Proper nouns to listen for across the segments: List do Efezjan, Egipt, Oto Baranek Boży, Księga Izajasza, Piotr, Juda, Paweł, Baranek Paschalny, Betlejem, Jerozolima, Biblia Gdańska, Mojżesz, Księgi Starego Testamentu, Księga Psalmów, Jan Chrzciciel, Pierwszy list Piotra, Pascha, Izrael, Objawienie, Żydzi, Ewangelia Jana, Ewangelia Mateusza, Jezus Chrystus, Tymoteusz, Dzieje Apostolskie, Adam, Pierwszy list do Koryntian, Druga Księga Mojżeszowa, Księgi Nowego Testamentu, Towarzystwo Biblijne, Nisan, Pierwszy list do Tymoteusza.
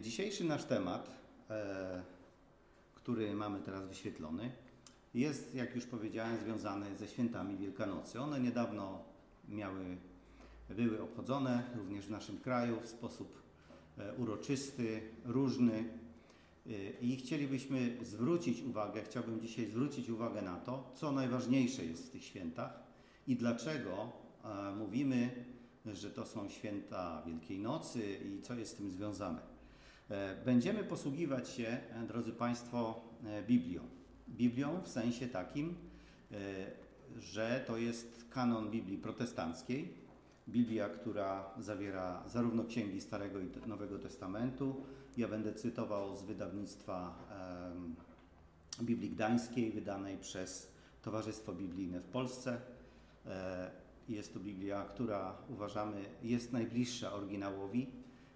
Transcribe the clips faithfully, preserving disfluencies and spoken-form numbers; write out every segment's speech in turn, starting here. Dzisiejszy nasz temat, który mamy teraz wyświetlony, jest, jak już powiedziałem, związany ze świętami Wielkanocy. One niedawno miały, były obchodzone również w naszym kraju w sposób uroczysty, różny i chcielibyśmy zwrócić uwagę, chciałbym dzisiaj zwrócić uwagę na to, co najważniejsze jest w tych świętach i dlaczego mówimy, że to są święta Wielkiej Nocy i co jest z tym związane. Będziemy posługiwać się, drodzy Państwo, Biblią. Biblią w sensie takim, że to jest kanon Biblii protestanckiej. Biblia, która zawiera zarówno księgi Starego i Nowego Testamentu. Ja będę cytował z wydawnictwa Biblii Gdańskiej, wydanej przez Towarzystwo Biblijne w Polsce. Jest to Biblia, która uważamy jest najbliższa oryginałowi.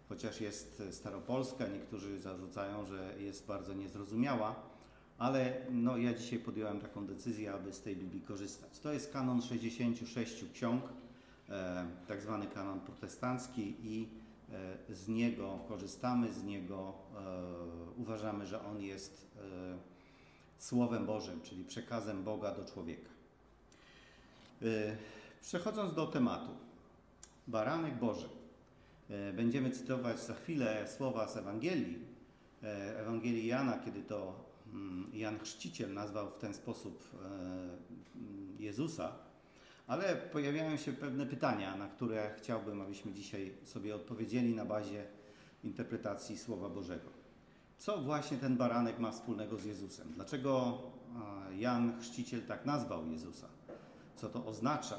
Chociaż jest staropolska, niektórzy zarzucają, że jest bardzo niezrozumiała, ale no, ja dzisiaj podjąłem taką decyzję, aby z tej Biblii korzystać. To jest kanon sześćdziesięciu sześciu ksiąg, e, tak zwany kanon protestancki i e, z niego korzystamy, z niego e, uważamy, że on jest e, Słowem Bożym, czyli przekazem Boga do człowieka. E, przechodząc do tematu, Baranek Boży. Będziemy cytować za chwilę słowa z Ewangelii, Ewangelii Jana, kiedy to Jan Chrzciciel nazwał w ten sposób Jezusa, ale pojawiają się pewne pytania, na które chciałbym, abyśmy dzisiaj sobie odpowiedzieli na bazie interpretacji Słowa Bożego. Co właśnie ten baranek ma wspólnego z Jezusem? Dlaczego Jan Chrzciciel tak nazwał Jezusa? Co to oznacza?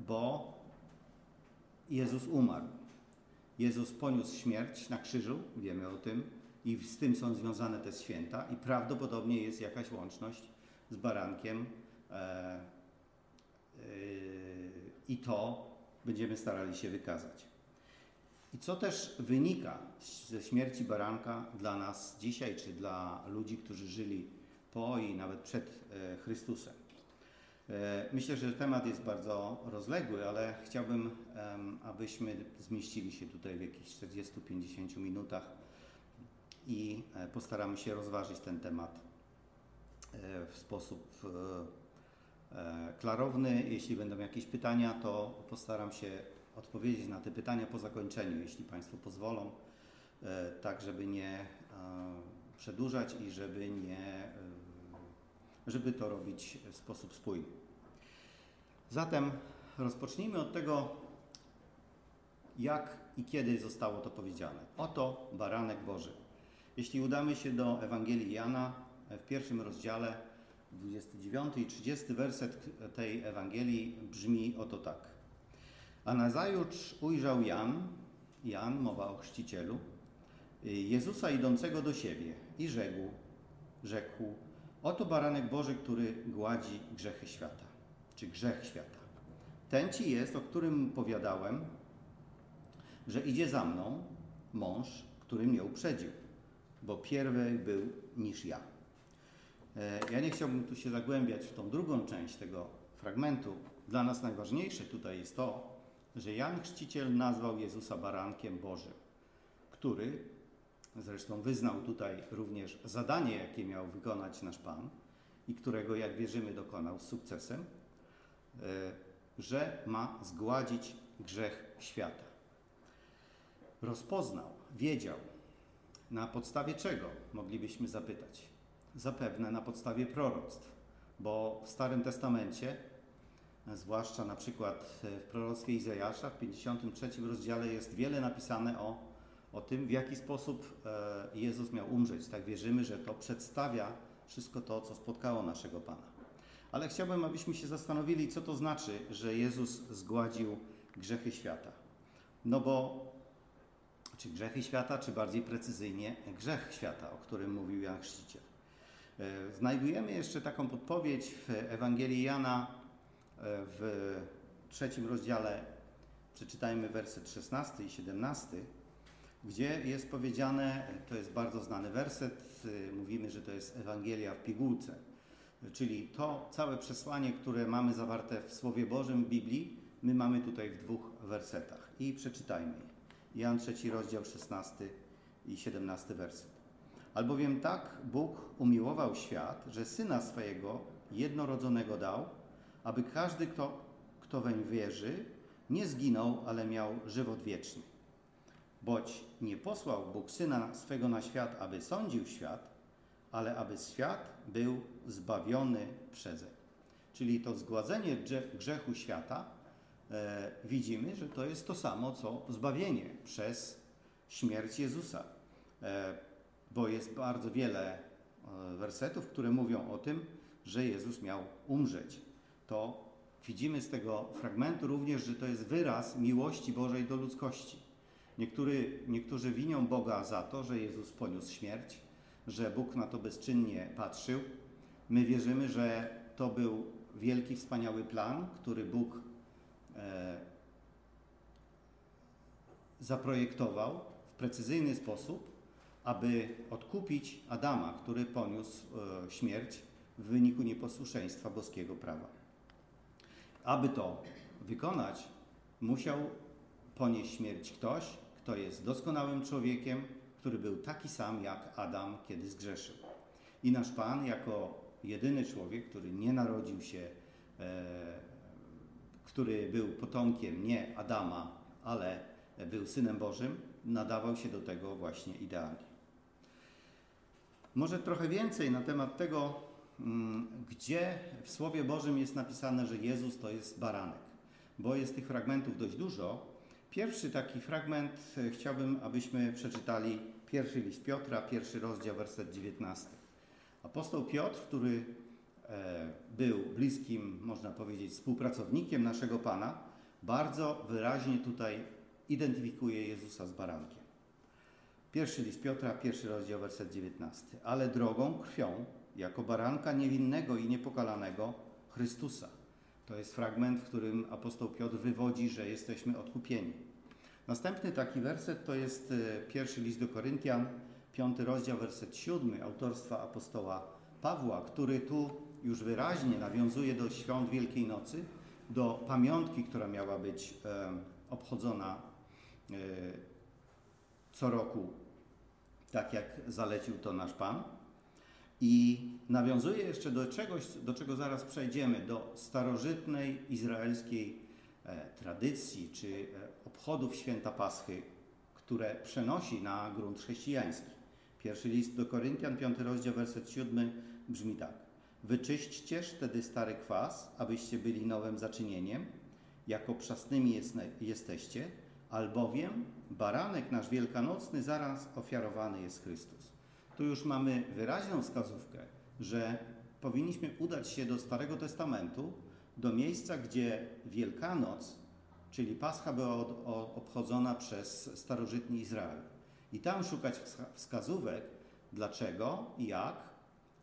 Bo Jezus umarł. Jezus poniósł śmierć na krzyżu, wiemy o tym, i z tym są związane te święta i prawdopodobnie jest jakaś łączność z barankiem e, e, i to będziemy starali się wykazać. I co też wynika ze śmierci baranka dla nas dzisiaj, czy dla ludzi, którzy żyli po i nawet przed e, Chrystusem. Myślę, że temat jest bardzo rozległy, ale chciałbym, abyśmy zmieścili się tutaj w jakichś czterdziestu do pięćdziesięciu minutach i postaramy się rozważyć ten temat w sposób klarowny. Jeśli będą jakieś pytania, to postaram się odpowiedzieć na te pytania po zakończeniu, jeśli Państwo pozwolą, tak żeby nie przedłużać i żeby nie... żeby to robić w sposób spójny. Zatem rozpocznijmy od tego, jak i kiedy zostało to powiedziane. Oto Baranek Boży. Jeśli udamy się do Ewangelii Jana w pierwszym rozdziale, dwudziesty dziewiąty i trzydziesty werset tej Ewangelii brzmi oto tak. A nazajutrz ujrzał Jan, Jan, mowa o Chrzcicielu, Jezusa idącego do siebie i rzekł, rzekł, oto Baranek Boży, który gładzi grzechy świata, czy grzech świata. Ten ci jest, o którym powiadałem, że idzie za mną mąż, który mnie uprzedził, bo pierwej był niż ja. Ja nie chciałbym tu się zagłębiać w tą drugą część tego fragmentu. Dla nas najważniejsze tutaj jest to, że Jan Chrzciciel nazwał Jezusa Barankiem Bożym, który... Zresztą wyznał tutaj również zadanie, jakie miał wykonać nasz Pan i którego, jak wierzymy, dokonał z sukcesem, że ma zgładzić grzech świata. Rozpoznał, wiedział, na podstawie czego moglibyśmy zapytać. Zapewne na podstawie proroctw, bo w Starym Testamencie, zwłaszcza na przykład w proroctwie Izajasza w pięćdziesiątym trzecim rozdziale jest wiele napisane o o tym, w jaki sposób Jezus miał umrzeć. Tak wierzymy, że to przedstawia wszystko to, co spotkało naszego Pana. Ale chciałbym, abyśmy się zastanowili, co to znaczy, że Jezus zgładził grzechy świata. No bo, czy grzechy świata, czy bardziej precyzyjnie grzech świata, o którym mówił Jan Chrzciciel. Znajdujemy jeszcze taką podpowiedź w Ewangelii Jana w trzecim rozdziale, przeczytajmy werset szesnasty i siedemnasty, gdzie jest powiedziane, to jest bardzo znany werset, mówimy, że to jest Ewangelia w pigułce, czyli to całe przesłanie, które mamy zawarte w Słowie Bożym, w Biblii, my mamy tutaj w dwóch wersetach i przeczytajmy je. Jan trzeci, rozdział szesnasty i siedemnasty werset. Albowiem tak Bóg umiłował świat, że Syna swojego jednorodzonego dał, aby każdy, kto, kto weń wierzy, nie zginął, ale miał żywot wieczny. Boć nie posłał Bóg Syna swego na świat, aby sądził świat, ale aby świat był zbawiony przezeń. Czyli to zgładzenie grzechu świata, e, widzimy, że to jest to samo, co zbawienie przez śmierć Jezusa. E, bo jest bardzo wiele wersetów, które mówią o tym, że Jezus miał umrzeć. To widzimy z tego fragmentu również, że to jest wyraz miłości Bożej do ludzkości. Niektóry, niektórzy winią Boga za to, że Jezus poniósł śmierć, że Bóg na to bezczynnie patrzył. My wierzymy, że to był wielki, wspaniały plan, który Bóg e, zaprojektował w precyzyjny sposób, aby odkupić Adama, który poniósł e, śmierć w wyniku nieposłuszeństwa boskiego prawa. Aby to wykonać, musiał ponieść śmierć ktoś, kto jest doskonałym człowiekiem, który był taki sam jak Adam, kiedy zgrzeszył. I nasz Pan, jako jedyny człowiek, który nie narodził się, e, który był potomkiem nie Adama, ale był Synem Bożym, nadawał się do tego właśnie idealnie. Może trochę więcej na temat tego, gdzie w Słowie Bożym jest napisane, że Jezus to jest baranek, bo jest tych fragmentów dość dużo. Pierwszy taki fragment chciałbym, abyśmy przeczytali Pierwszy list Piotra, pierwszy rozdział, werset dziewiętnasty. Apostoł Piotr, który był bliskim, można powiedzieć, współpracownikiem naszego Pana, bardzo wyraźnie tutaj identyfikuje Jezusa z barankiem. Pierwszy list Piotra, pierwszy rozdział, werset dziewiętnasty. Ale drogą krwią, jako baranka niewinnego i niepokalanego Chrystusa. To jest fragment, w którym apostoł Piotr wywodzi, że jesteśmy odkupieni. Następny taki werset to jest pierwszy list do Koryntian, piąty rozdział, werset siódmy, autorstwa apostoła Pawła, który tu już wyraźnie nawiązuje do świąt Wielkiej Nocy, do pamiątki, która miała być e, obchodzona e, co roku, tak jak zalecił to nasz Pan. I nawiązuje jeszcze do czegoś, do czego zaraz przejdziemy, do starożytnej izraelskiej e, tradycji czy e, obchodów święta Paschy, które przenosi na grunt chrześcijański. Pierwszy list do Koryntian, piąty rozdział, werset siódmy brzmi tak. Wyczyśćcież tedy stary kwas, abyście byli nowym zaczynieniem, jako przasnymi jest, jesteście, albowiem baranek nasz wielkanocny zaraz ofiarowany jest Chrystus. Tu już mamy wyraźną wskazówkę, że powinniśmy udać się do Starego Testamentu, do miejsca, gdzie Wielkanoc, czyli Pascha, była od, o, obchodzona przez starożytny Izrael. I tam szukać wskazówek, dlaczego i jak,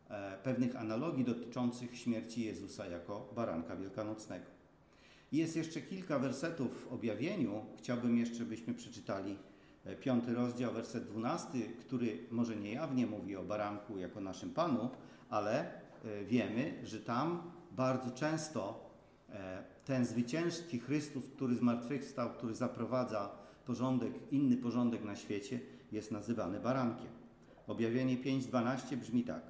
e, pewnych analogii dotyczących śmierci Jezusa jako baranka wielkanocnego. I jest jeszcze kilka wersetów w Objawieniu. Chciałbym jeszcze, byśmy przeczytali piąty rozdział, werset dwunasty, który może niejawnie mówi o baranku jako naszym Panu, ale wiemy, że tam bardzo często ten zwycięski Chrystus, który zmartwychwstał, który zaprowadza porządek, inny porządek na świecie, jest nazywany barankiem. Objawienie pięć dwanaście brzmi tak.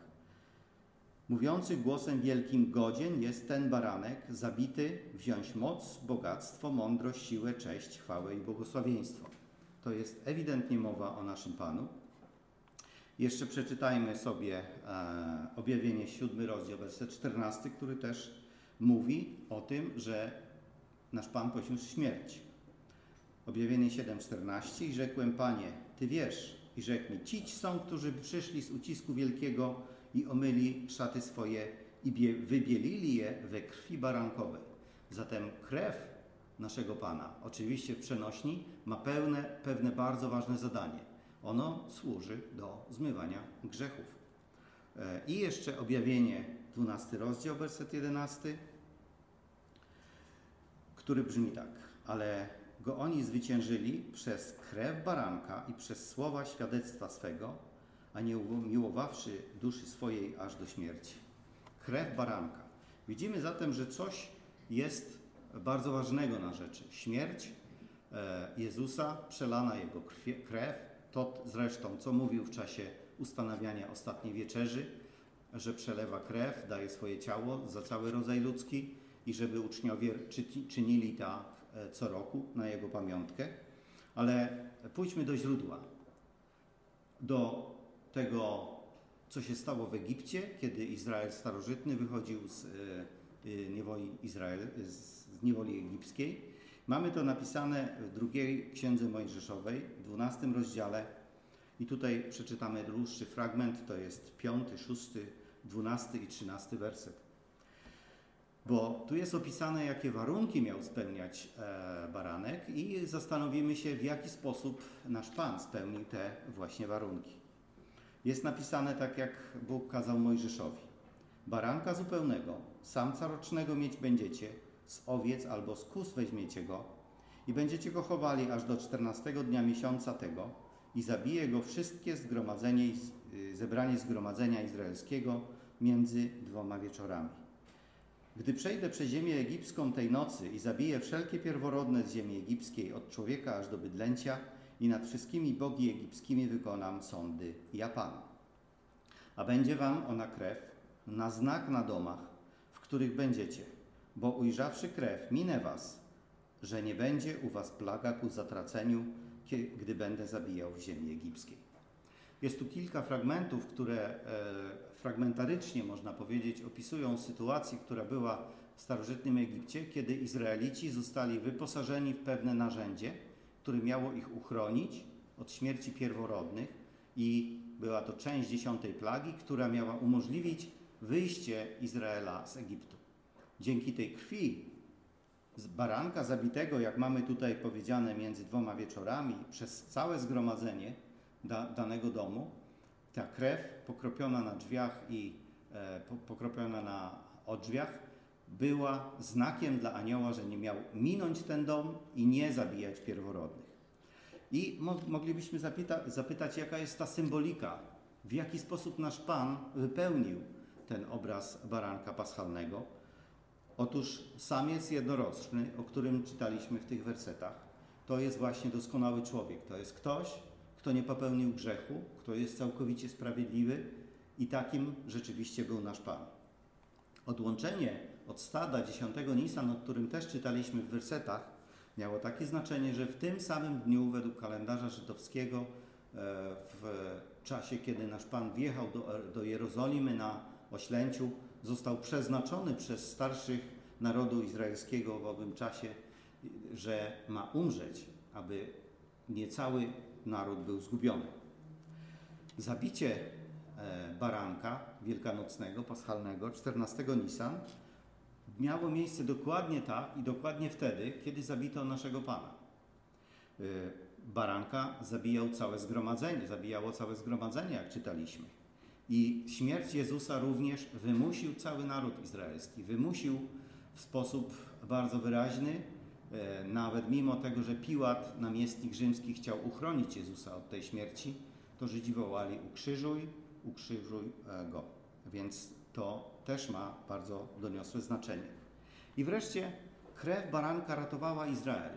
Mówiący głosem wielkim godzien jest ten baranek, zabity, wziąć moc, bogactwo, mądrość, siłę, cześć, chwałę i błogosławieństwo. To jest ewidentnie mowa o naszym Panu. Jeszcze przeczytajmy sobie e, Objawienie siódmy rozdział, werset czternasty, który też mówi o tym, że nasz Pan poniósł śmierć. Objawienie siedem czternaście. I rzekłem, Panie, Ty wiesz, i rzekł mi, ci są, którzy przyszli z ucisku wielkiego i omyli szaty swoje i bie, wybielili je we krwi barankowej. Zatem krew naszego Pana, oczywiście w przenośni, ma pełne, pewne bardzo ważne zadanie. Ono służy do zmywania grzechów. I jeszcze Objawienie dwunasty rozdział, werset jedenasty, który brzmi tak. Ale go oni zwyciężyli przez krew baranka i przez słowa świadectwa swego, a nie umiłowawszy duszy swojej aż do śmierci. Krew baranka. Widzimy zatem, że coś jest bardzo ważnego na rzeczy. Śmierć Jezusa, przelana Jego krew, to zresztą, co mówił w czasie ustanawiania Ostatniej Wieczerzy, że przelewa krew, daje swoje ciało za cały rodzaj ludzki i żeby uczniowie czynili tak co roku na Jego pamiątkę. Ale pójdźmy do źródła, do tego, co się stało w Egipcie, kiedy Izrael starożytny wychodził z niewoli, Izrael, z niewoli egipskiej. Mamy to napisane w drugiej Księdze Mojżeszowej, w dwunastym rozdziale. I tutaj przeczytamy dłuższy fragment, to jest piąty, szósty, dwunasty i trzynasty werset. Bo tu jest opisane, jakie warunki miał spełniać e, baranek i zastanowimy się, w jaki sposób nasz Pan spełnił te właśnie warunki. Jest napisane tak, jak Bóg kazał Mojżeszowi. Baranka zupełnego, samca rocznego mieć będziecie, z owiec albo z kóz weźmiecie go i będziecie go chowali aż do czternastego dnia miesiąca tego i zabije go wszystkie zgromadzenie, zebranie zgromadzenia izraelskiego między dwoma wieczorami. Gdy przejdę przez ziemię egipską tej nocy i zabiję wszelkie pierworodne z ziemi egipskiej od człowieka aż do bydlęcia i nad wszystkimi bogi egipskimi wykonam sądy, ja Pan. A będzie wam ona krew na znak na domach, w których będziecie, bo ujrzawszy krew minę was, że nie będzie u was plaga ku zatraceniu, gdy będę zabijał w ziemi egipskiej. Jest tu kilka fragmentów, które e, fragmentarycznie, można powiedzieć, opisują sytuację, która była w starożytnym Egipcie, kiedy Izraelici zostali wyposażeni w pewne narzędzie, które miało ich uchronić od śmierci pierworodnych i była to część dziesiątej plagi, która miała umożliwić wyjście Izraela z Egiptu. Dzięki tej krwi z baranka zabitego, jak mamy tutaj powiedziane, między dwoma wieczorami, przez całe zgromadzenie da, danego domu, ta krew pokropiona na drzwiach i e, pokropiona na odrzwiach była znakiem dla anioła, że nie miał minąć ten dom i nie zabijać pierworodnych. I mo- moglibyśmy zapyta- zapytać, jaka jest ta symbolika, w jaki sposób nasz Pan wypełnił ten obraz baranka paschalnego. Otóż samiec jednoroczny, o którym czytaliśmy w tych wersetach, to jest właśnie doskonały człowiek. To jest ktoś, kto nie popełnił grzechu, kto jest całkowicie sprawiedliwy i takim rzeczywiście był nasz Pan. Odłączenie od stada dziesiątego Nisan, o którym też czytaliśmy w wersetach, miało takie znaczenie, że w tym samym dniu według kalendarza żydowskiego, w czasie, kiedy nasz Pan wjechał do, do Jerozolimy na oślęciu, został przeznaczony przez starszych narodu izraelskiego w owym czasie, że ma umrzeć, aby niecały naród był zgubiony. Zabicie baranka wielkanocnego, paschalnego, czternastego Nisan miało miejsce dokładnie tak i dokładnie wtedy, kiedy zabito naszego Pana. Baranka zabijał całe zgromadzenie, zabijało całe zgromadzenie, jak czytaliśmy. I śmierć Jezusa również wymusił cały naród izraelski. Wymusił w sposób bardzo wyraźny, nawet mimo tego, że Piłat, namiestnik rzymski, chciał uchronić Jezusa od tej śmierci, to Żydzi wołali: ukrzyżuj, ukrzyżuj go. Więc to też ma bardzo doniosłe znaczenie. I wreszcie krew baranka ratowała Izrael.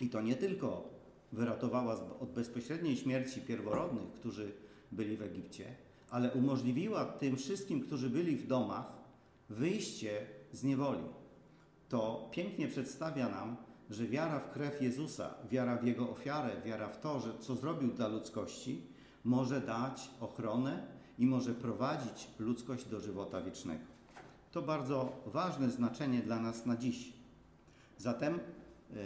I to nie tylko wyratowała od bezpośredniej śmierci pierworodnych, którzy byli w Egipcie, ale umożliwiła tym wszystkim, którzy byli w domach, wyjście z niewoli. To pięknie przedstawia nam, że wiara w krew Jezusa, wiara w Jego ofiarę, wiara w to, że co zrobił dla ludzkości, może dać ochronę i może prowadzić ludzkość do żywota wiecznego. To bardzo ważne znaczenie dla nas na dziś. Zatem yy,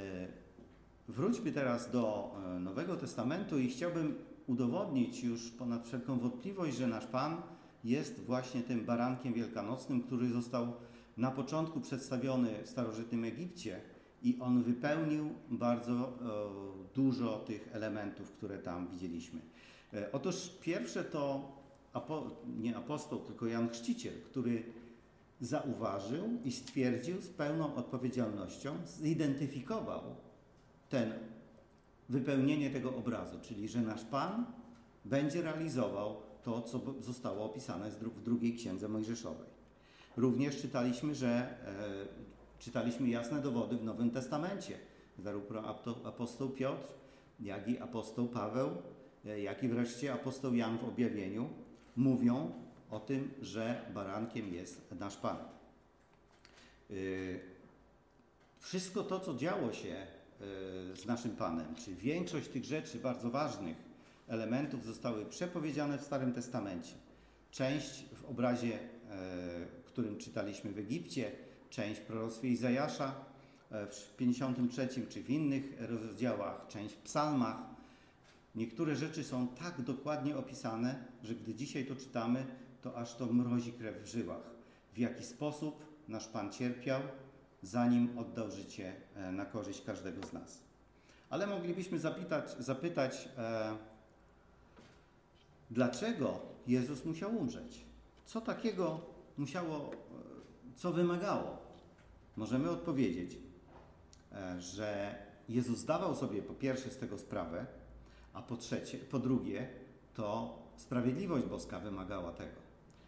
wróćmy teraz do Nowego Testamentu i chciałbym udowodnić już ponad wszelką wątpliwość, że nasz Pan jest właśnie tym barankiem wielkanocnym, który został na początku przedstawiony w starożytnym Egipcie i on wypełnił bardzo e, dużo tych elementów, które tam widzieliśmy. E, otóż pierwsze to apo, nie apostoł, tylko Jan Chrzciciel, który zauważył i stwierdził z pełną odpowiedzialnością, zidentyfikował ten wypełnienie tego obrazu, czyli że nasz Pan będzie realizował to, co zostało opisane w drugiej Księdze Mojżeszowej. Również czytaliśmy, że e, czytaliśmy jasne dowody w Nowym Testamencie zarówno apostoł Piotr, jak i apostoł Paweł, jak i wreszcie apostoł Jan w Objawieniu, mówią o tym, że barankiem jest nasz Pan. Wszystko to, co działo się z naszym Panem, czyli większość tych rzeczy bardzo ważnych elementów zostały przepowiedziane w Starym Testamencie. Część w obrazie, którym czytaliśmy w Egipcie, część w proroctwie Izajasza w pięćdziesiątym trzecim czy w innych rozdziałach, część w psalmach. Niektóre rzeczy są tak dokładnie opisane, że gdy dzisiaj to czytamy, to aż to mrozi krew w żyłach. W jaki sposób nasz Pan cierpiał, zanim oddał życie na korzyść każdego z nas. Ale moglibyśmy zapytać, zapytać e, dlaczego Jezus musiał umrzeć? Co takiego musiało, co wymagało? Możemy odpowiedzieć, e, że Jezus zdawał sobie po pierwsze z tego sprawę, a po trzecie, po drugie, to sprawiedliwość boska wymagała tego.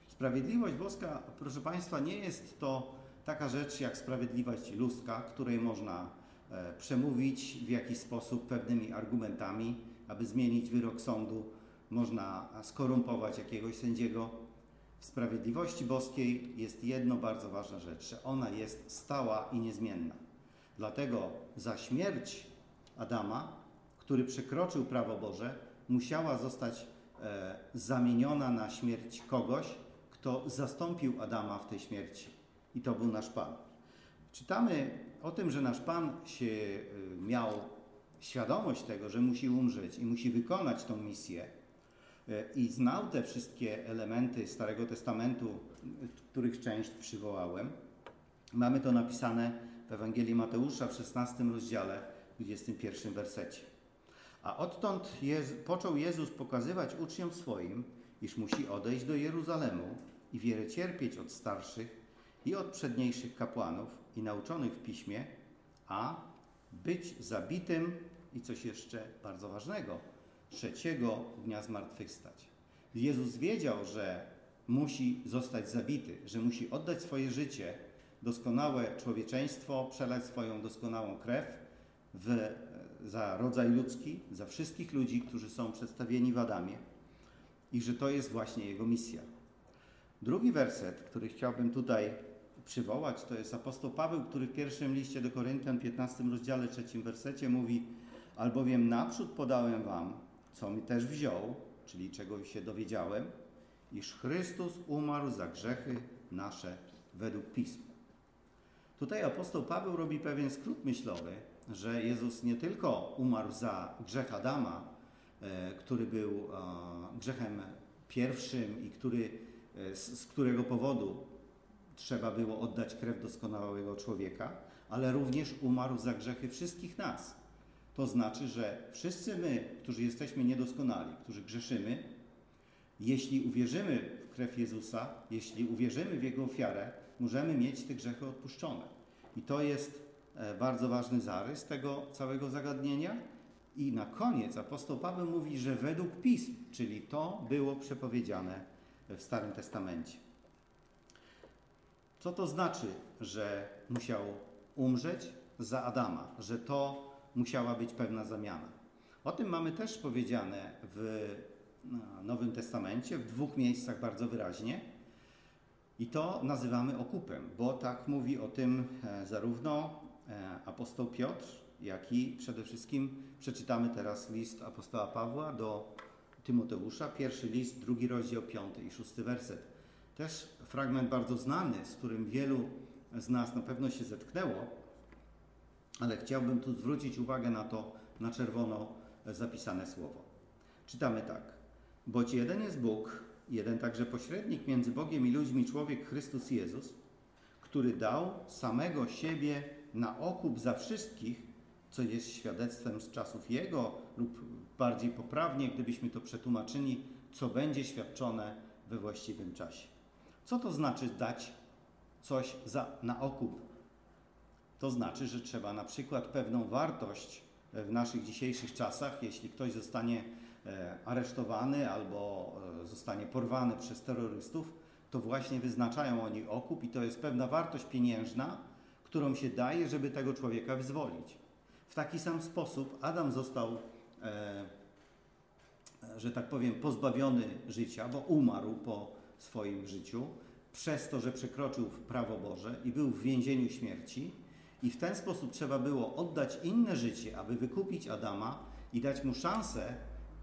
Sprawiedliwość boska, proszę Państwa, nie jest to taka rzecz jak sprawiedliwość ludzka, której można e, przemówić w jakiś sposób pewnymi argumentami, aby zmienić wyrok sądu, można skorumpować jakiegoś sędziego. W sprawiedliwości boskiej jest jedno bardzo ważna rzecz, że ona jest stała i niezmienna. Dlatego za śmierć Adama, który przekroczył prawo Boże, musiała zostać e, zamieniona na śmierć kogoś, kto zastąpił Adama w tej śmierci. I to był nasz Pan. Czytamy o tym, że nasz Pan się miał świadomość tego, że musi umrzeć i musi wykonać tą misję. I znał te wszystkie elementy Starego Testamentu, których część przywołałem. Mamy to napisane w Ewangelii Mateusza w szesnastym rozdziale, w dwudziestym pierwszym wersecie. A odtąd Jezu, począł Jezus pokazywać uczniom swoim, iż musi odejść do Jeruzalemu i wiele cierpieć od starszych, i od przedniejszych kapłanów i nauczonych w Piśmie, a być zabitym i coś jeszcze bardzo ważnego, trzeciego dnia zmartwychwstać. Jezus wiedział, że musi zostać zabity, że musi oddać swoje życie, doskonałe człowieczeństwo, przelać swoją doskonałą krew w, za rodzaj ludzki, za wszystkich ludzi, którzy są przedstawieni w Adamie i że to jest właśnie Jego misja. Drugi werset, który chciałbym tutaj przywołać, to jest apostoł Paweł, który w pierwszym liście do Koryntian, piętnastym rozdziale, trzecim wersecie mówi: albowiem naprzód podałem wam, co mi też wziął, czyli czego się dowiedziałem, iż Chrystus umarł za grzechy nasze według Pism. Tutaj apostoł Paweł robi pewien skrót myślowy, że Jezus nie tylko umarł za grzech Adama, który był grzechem pierwszym i który z którego powodu trzeba było oddać krew doskonałego człowieka, ale również umarł za grzechy wszystkich nas. To znaczy, że wszyscy my, którzy jesteśmy niedoskonali, którzy grzeszymy, jeśli uwierzymy w krew Jezusa, jeśli uwierzymy w Jego ofiarę, możemy mieć te grzechy odpuszczone. I to jest bardzo ważny zarys tego całego zagadnienia. I na koniec apostoł Paweł mówi, że według Pism, czyli to było przepowiedziane w Starym Testamencie. Co to znaczy, że musiał umrzeć za Adama, że to musiała być pewna zamiana? O tym mamy też powiedziane w Nowym Testamencie, w dwóch miejscach bardzo wyraźnie i to nazywamy okupem, bo tak mówi o tym zarówno apostoł Piotr, jak i przede wszystkim przeczytamy teraz list apostoła Pawła do Tymoteusza, pierwszy list, drugi rozdział, piąty i szósty werset. Też fragment bardzo znany, z którym wielu z nas na pewno się zetknęło, ale chciałbym tu zwrócić uwagę na to, na czerwono zapisane słowo. Czytamy tak. Boć jeden jest Bóg, jeden także pośrednik między Bogiem i ludźmi, człowiek Chrystus Jezus, który dał samego siebie na okup za wszystkich, co jest świadectwem z czasów Jego, lub bardziej poprawnie, gdybyśmy to przetłumaczyli, co będzie świadczone we właściwym czasie. Co to znaczy dać coś za, na okup? To znaczy, że trzeba na przykład pewną wartość w naszych dzisiejszych czasach, jeśli ktoś zostanie e, aresztowany albo e, zostanie porwany przez terrorystów, to właśnie wyznaczają oni okup i to jest pewna wartość pieniężna, którą się daje, żeby tego człowieka wyzwolić. W taki sam sposób Adam został, e, że tak powiem, pozbawiony życia, bo umarł po swoim życiu, przez to, że przekroczył prawo Boże i był w więzieniu śmierci. I w ten sposób trzeba było oddać inne życie, aby wykupić Adama i dać mu szansę,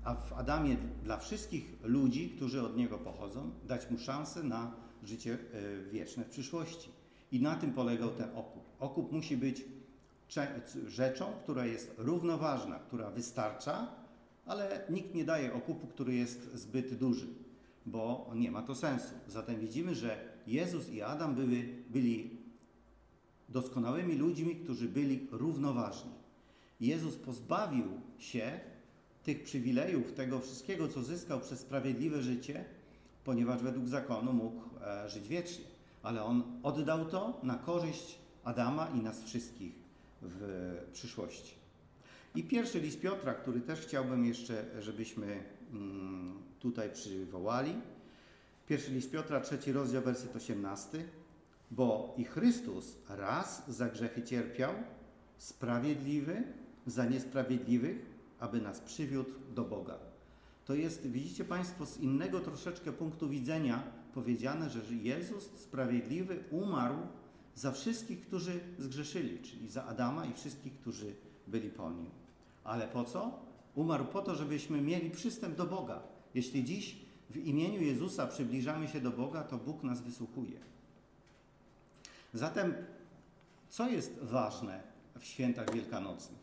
a w Adamie dla wszystkich ludzi, którzy od niego pochodzą, dać mu szansę na życie wieczne w przyszłości. I na tym polegał ten okup. Okup musi być rzeczą, która jest równoważna, która wystarcza, ale nikt nie daje okupu, który jest zbyt duży, bo nie ma to sensu. Zatem widzimy, że Jezus i Adam byli, byli doskonałymi ludźmi, którzy byli równoważni. Jezus pozbawił się tych przywilejów, tego wszystkiego, co zyskał przez sprawiedliwe życie, ponieważ według zakonu mógł e, żyć wiecznie. Ale On oddał to na korzyść Adama i nas wszystkich w e, przyszłości. I pierwszy list Piotra, który też chciałbym jeszcze, żebyśmy mm, tutaj przywołali. Pierwszy list Piotra, trzeci rozdział, werset osiemnasty. Bo i Chrystus raz za grzechy cierpiał, sprawiedliwy za niesprawiedliwych, aby nas przywiódł do Boga. To jest, widzicie Państwo, z innego troszeczkę punktu widzenia powiedziane, że Jezus sprawiedliwy umarł za wszystkich, którzy zgrzeszyli, czyli za Adama i wszystkich, którzy byli po nim. Ale po co? Umarł po to, żebyśmy mieli przystęp do Boga. Jeśli dziś w imieniu Jezusa przybliżamy się do Boga, to Bóg nas wysłuchuje. Zatem, co jest ważne w świętach wielkanocnych?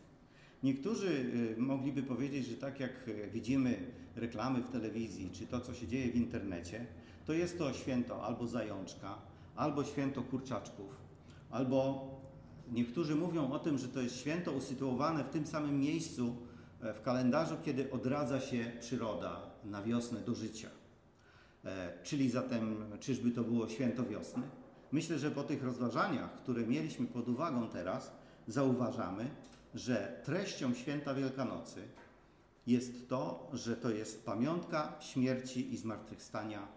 Niektórzy mogliby powiedzieć, że tak jak widzimy reklamy w telewizji, czy to, co się dzieje w internecie, to jest to święto albo zajączka, albo święto kurczaczków, albo niektórzy mówią o tym, że to jest święto usytuowane w tym samym miejscu w kalendarzu, kiedy odradza się przyroda na wiosnę do życia. Czyli zatem, czyżby to było święto wiosny? Myślę, że po tych rozważaniach, które mieliśmy pod uwagą teraz, zauważamy, że treścią święta Wielkanocy jest to, że to jest pamiątka śmierci i zmartwychwstania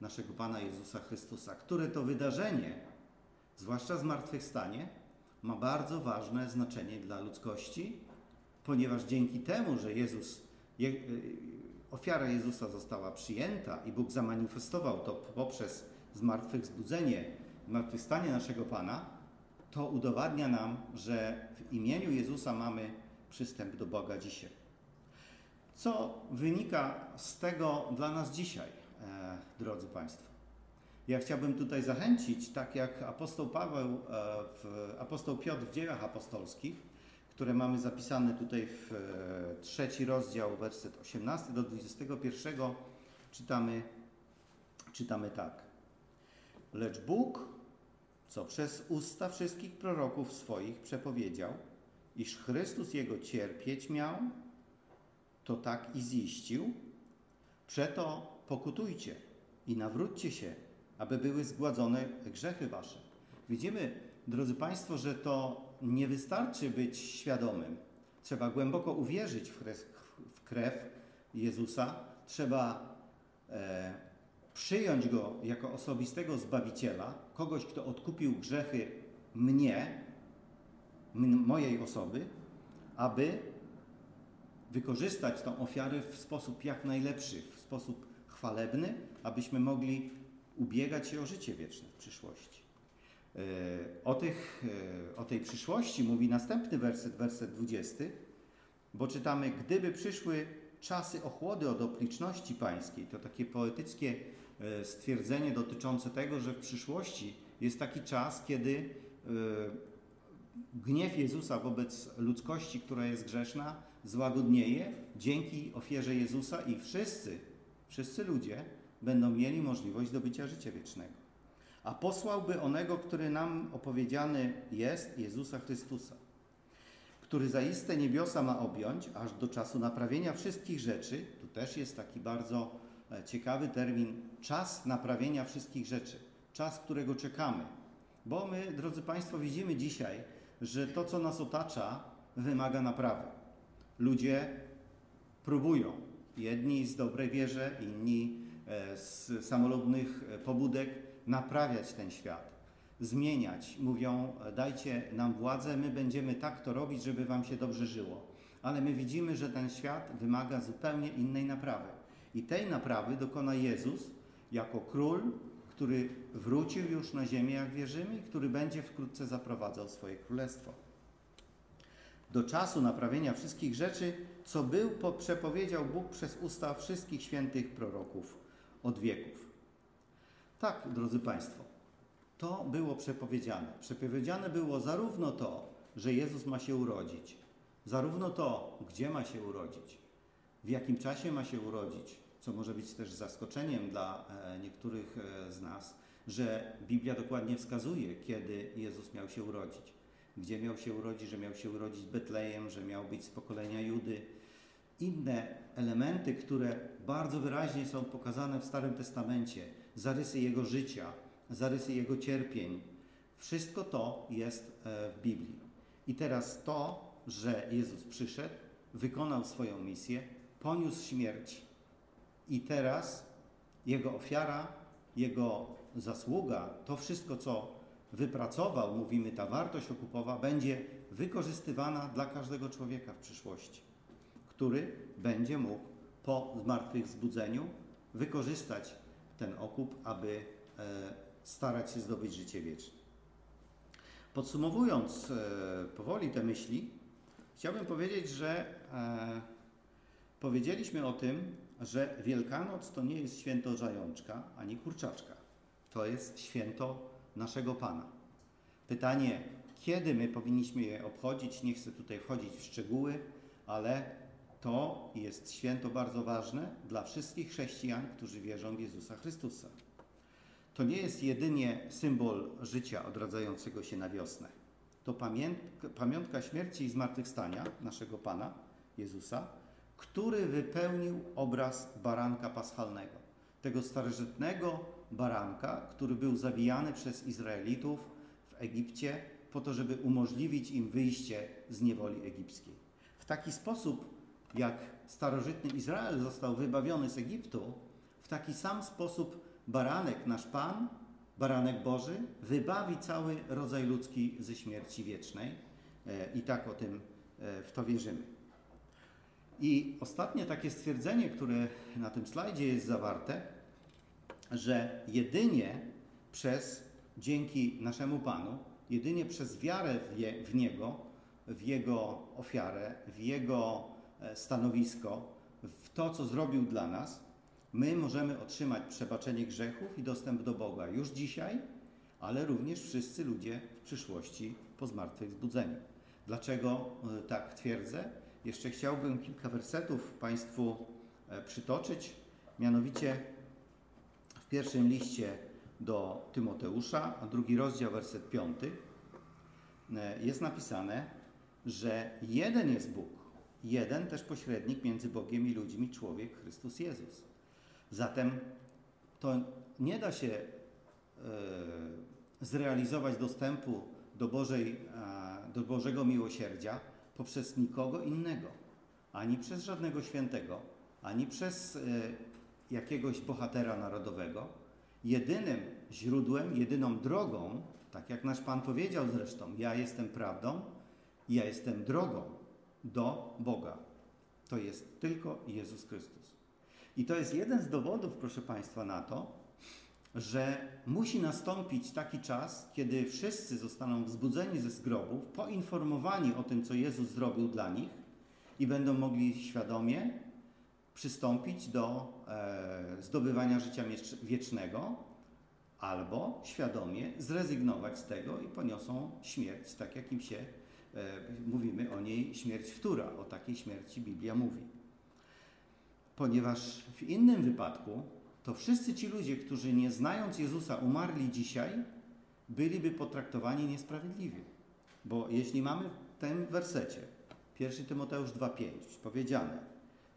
naszego Pana Jezusa Chrystusa, które to wydarzenie, zwłaszcza zmartwychwstanie, ma bardzo ważne znaczenie dla ludzkości, ponieważ dzięki temu, że Jezus, je, ofiara Jezusa została przyjęta i Bóg zamanifestował to poprzez zmartwychwzbudzenie, zmartwychwstanie naszego Pana, to udowadnia nam, że w imieniu Jezusa mamy przystęp do Boga dzisiaj. Co wynika z tego dla nas dzisiaj, e, drodzy Państwo? Ja chciałbym tutaj zachęcić, tak jak apostoł Paweł, e, w, apostoł Piotr w Dziejach Apostolskich, które mamy zapisane tutaj w e, trzeci rozdział, werset osiemnasty do dwudziesty pierwszy, czytamy, czytamy tak. Lecz Bóg, co przez usta wszystkich proroków swoich przepowiedział, iż Chrystus Jego cierpieć miał, to tak i ziścił. Przeto pokutujcie i nawróćcie się, aby były zgładzone grzechy wasze. Widzimy, drodzy Państwo, że to nie wystarczy być świadomym. Trzeba głęboko uwierzyć w krew Jezusa. Trzeba e, przyjąć Go jako osobistego Zbawiciela, kogoś, kto odkupił grzechy mnie, m- mojej osoby, aby wykorzystać tą ofiarę w sposób jak najlepszy, w sposób chwalebny, abyśmy mogli ubiegać się o życie wieczne w przyszłości. Yy, o, tych, yy, o tej przyszłości mówi następny werset, werset dwudziesty, bo czytamy, gdyby przyszły czasy ochłody od opliczności pańskiej. To takie poetyckie stwierdzenie dotyczące tego, że w przyszłości jest taki czas, kiedy gniew Jezusa wobec ludzkości, która jest grzeszna, złagodnieje dzięki ofierze Jezusa i wszyscy, wszyscy ludzie będą mieli możliwość zdobycia życia wiecznego. A posłałby onego, który nam opowiedziany jest, Jezusa Chrystusa, który zaiste niebiosa ma objąć, aż do czasu naprawienia wszystkich rzeczy. Tu też jest taki bardzo ciekawy termin, czas naprawienia wszystkich rzeczy, czas, którego czekamy. Bo my, drodzy Państwo, widzimy dzisiaj, że to, co nas otacza, wymaga naprawy. Ludzie próbują, jedni z dobrej wierze, inni z samolubnych pobudek, naprawiać ten świat. zmieniać. Mówią, dajcie nam władzę, my będziemy tak to robić, żeby wam się dobrze żyło. Ale my widzimy, że ten świat wymaga zupełnie innej naprawy. I tej naprawy dokona Jezus jako król, który wrócił już na ziemię, jak wierzymy, i który będzie wkrótce zaprowadzał swoje królestwo. Do czasu naprawienia wszystkich rzeczy, co był, przepowiedział Bóg przez usta wszystkich świętych proroków od wieków. Tak, drodzy Państwo, to było przepowiedziane. Przepowiedziane było zarówno to, że Jezus ma się urodzić, zarówno to, gdzie ma się urodzić, w jakim czasie ma się urodzić, co może być też zaskoczeniem dla niektórych z nas, że Biblia dokładnie wskazuje, kiedy Jezus miał się urodzić. Gdzie miał się urodzić, że miał się urodzić w Betlejem, że miał być z pokolenia Judy. Inne elementy, które bardzo wyraźnie są pokazane w Starym Testamencie, zarysy Jego życia, zarysy Jego cierpień. Wszystko to jest w Biblii. I teraz to, że Jezus przyszedł, wykonał swoją misję, poniósł śmierć. I teraz Jego ofiara, Jego zasługa, to wszystko, co wypracował, mówimy, ta wartość okupowa, będzie wykorzystywana dla każdego człowieka w przyszłości, który będzie mógł po zmartwychwzbudzeniu wykorzystać ten okup, aby starać się zdobyć życie wieczne. Podsumowując powoli te myśli, chciałbym powiedzieć, że powiedzieliśmy o tym, że Wielkanoc to nie jest święto zajączka ani kurczaczka. To jest święto naszego Pana. Pytanie, kiedy my powinniśmy je obchodzić? Nie chcę tutaj wchodzić w szczegóły, ale to jest święto bardzo ważne dla wszystkich chrześcijan, którzy wierzą w Jezusa Chrystusa. To nie jest jedynie symbol życia odradzającego się na wiosnę. To pamiątka śmierci i zmartwychwstania naszego Pana Jezusa, który wypełnił obraz baranka paschalnego. Tego starożytnego baranka, który był zabijany przez Izraelitów w Egipcie po to, żeby umożliwić im wyjście z niewoli egipskiej. W taki sposób, jak starożytny Izrael został wybawiony z Egiptu, w taki sam sposób baranek, nasz Pan, baranek Boży, wybawi cały rodzaj ludzki ze śmierci wiecznej. I tak o tym w to wierzymy. I ostatnie takie stwierdzenie, które na tym slajdzie jest zawarte, że jedynie przez, dzięki naszemu Panu, jedynie przez wiarę w Niego, w Jego ofiarę, w Jego stanowisko, w to, co zrobił dla nas, my możemy otrzymać przebaczenie grzechów i dostęp do Boga już dzisiaj, ale również wszyscy ludzie w przyszłości po zmartwychwzbudzeniu. Dlaczego tak twierdzę? Jeszcze chciałbym kilka wersetów Państwu przytoczyć, mianowicie w pierwszym liście do Tymoteusza, drugi rozdział, werset piąty, jest napisane, że jeden jest Bóg, jeden też pośrednik między Bogiem i ludźmi, człowiek Chrystus Jezus. Zatem to nie da się zrealizować dostępu do, Bożej, do Bożego miłosierdzia poprzez nikogo innego, ani przez żadnego świętego, ani przez y, jakiegoś bohatera narodowego. Jedynym źródłem, jedyną drogą, tak jak nasz Pan powiedział zresztą, ja jestem prawdą, ja jestem drogą do Boga. To jest tylko Jezus Chrystus. I to jest jeden z dowodów, proszę Państwa, na to, że musi nastąpić taki czas, kiedy wszyscy zostaną wzbudzeni ze grobów, poinformowani o tym, co Jezus zrobił dla nich i będą mogli świadomie przystąpić do e, zdobywania życia wiecznego albo świadomie zrezygnować z tego i poniosą śmierć, tak jak im się, e, mówimy o niej, śmierć wtóra, o takiej śmierci Biblia mówi. Ponieważ w innym wypadku to wszyscy ci ludzie, którzy nie znając Jezusa umarli dzisiaj, byliby potraktowani niesprawiedliwie. Bo jeśli mamy w tym wersecie, pierwszy Tymoteusza dwa pięć, powiedziane,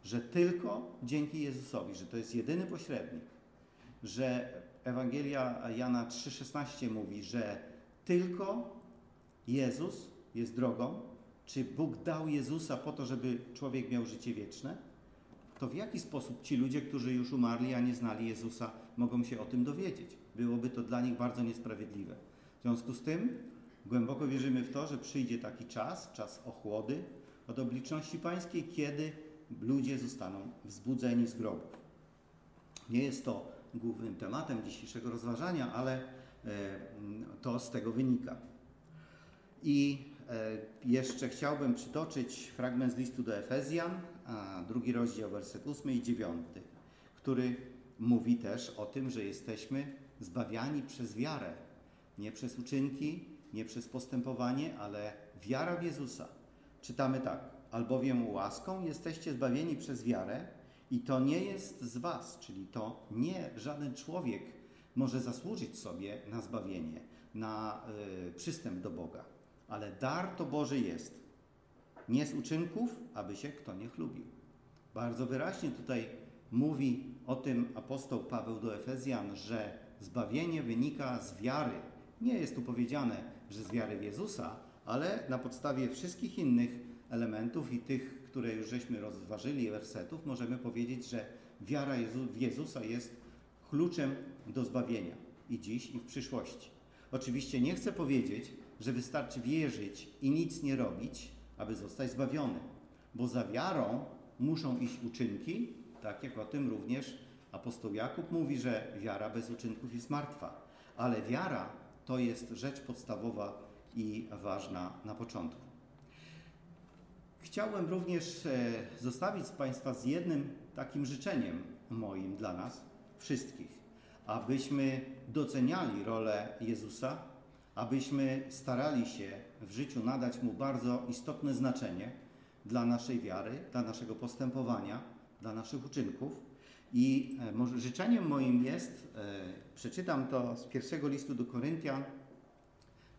że tylko dzięki Jezusowi, że to jest jedyny pośrednik, że Ewangelia Jana trzy szesnaście mówi, że tylko Jezus jest drogą, czy Bóg dał Jezusa po to, żeby człowiek miał życie wieczne? To w jaki sposób ci ludzie, którzy już umarli, a nie znali Jezusa, mogą się o tym dowiedzieć? Byłoby to dla nich bardzo niesprawiedliwe. W związku z tym głęboko wierzymy w to, że przyjdzie taki czas, czas ochłody od obliczności pańskiej, kiedy ludzie zostaną wzbudzeni z grobów. Nie jest to głównym tematem dzisiejszego rozważania, ale to z tego wynika. I jeszcze chciałbym przytoczyć fragment z listu do Efezjan, drugi rozdział, werset ósmy i dziewiąty, który mówi też o tym, że jesteśmy zbawiani przez wiarę. Nie przez uczynki, nie przez postępowanie, ale wiara w Jezusa. Czytamy tak. Albowiem łaską jesteście zbawieni przez wiarę i to nie jest z was, czyli to nie żaden człowiek może zasłużyć sobie na zbawienie, na y, przystęp do Boga. Ale dar to Boży jest. Nie z uczynków, aby się kto nie chlubił. Bardzo wyraźnie tutaj mówi o tym apostoł Paweł do Efezjan, że zbawienie wynika z wiary. Nie jest tu powiedziane, że z wiary w Jezusa, ale na podstawie wszystkich innych elementów i tych, które już żeśmy rozważyli, wersetów, możemy powiedzieć, że wiara w Jezusa jest kluczem do zbawienia i dziś, i w przyszłości. Oczywiście nie chcę powiedzieć, że wystarczy wierzyć i nic nie robić, aby zostać zbawiony, bo za wiarą muszą iść uczynki, tak jak o tym również apostoł Jakub mówi, że wiara bez uczynków jest martwa, ale wiara to jest rzecz podstawowa i ważna na początku. Chciałbym również zostawić Państwa z jednym takim życzeniem moim dla nas wszystkich, abyśmy doceniali rolę Jezusa, abyśmy starali się w życiu nadać Mu bardzo istotne znaczenie dla naszej wiary, dla naszego postępowania, dla naszych uczynków. I może życzeniem moim jest, przeczytam to z pierwszego listu do Koryntian,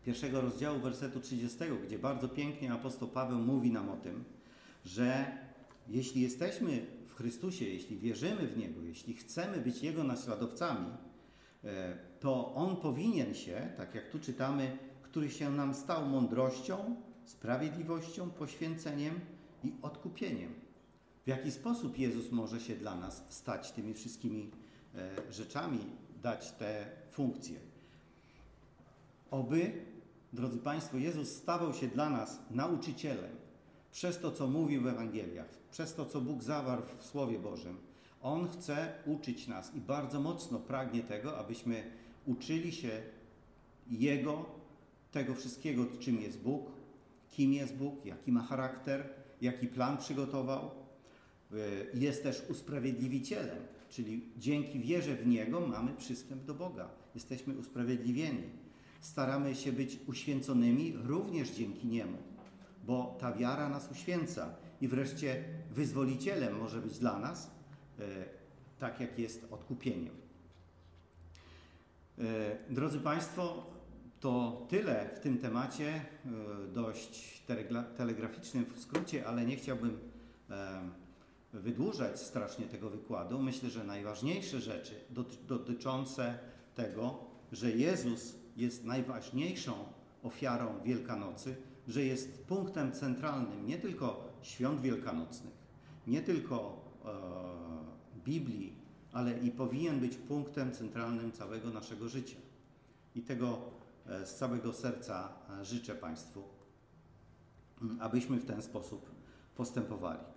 pierwszego rozdziału, wersetu trzydziestego, gdzie bardzo pięknie apostoł Paweł mówi nam o tym, że jeśli jesteśmy w Chrystusie, jeśli wierzymy w Niego, jeśli chcemy być Jego naśladowcami, to On powinien się, tak jak tu czytamy, który się nam stał mądrością, sprawiedliwością, poświęceniem i odkupieniem. W jaki sposób Jezus może się dla nas stać tymi wszystkimi rzeczami, dać te funkcje? Oby, drodzy Państwo, Jezus stawał się dla nas nauczycielem. Przez to, co mówił w Ewangeliach, przez to, co Bóg zawarł w Słowie Bożym. On chce uczyć nas i bardzo mocno pragnie tego, abyśmy uczyli się Jego, tego wszystkiego, czym jest Bóg, kim jest Bóg, jaki ma charakter, jaki plan przygotował. Jest też usprawiedliwicielem, czyli dzięki wierze w Niego mamy przystęp do Boga. Jesteśmy usprawiedliwieni. Staramy się być uświęconymi również dzięki Niemu, bo ta wiara nas uświęca. I wreszcie wyzwolicielem może być dla nas, tak jak jest odkupieniem. Drodzy Państwo, to tyle w tym temacie, dość telegraficznym w skrócie, ale nie chciałbym wydłużać strasznie tego wykładu. Myślę, że najważniejsze rzeczy dotyczące tego, że Jezus jest najważniejszą ofiarą Wielkanocy, że jest punktem centralnym nie tylko świąt wielkanocnych, nie tylko e, Biblii, ale i powinien być punktem centralnym całego naszego życia. I tego e, z całego serca życzę Państwu, abyśmy w ten sposób postępowali.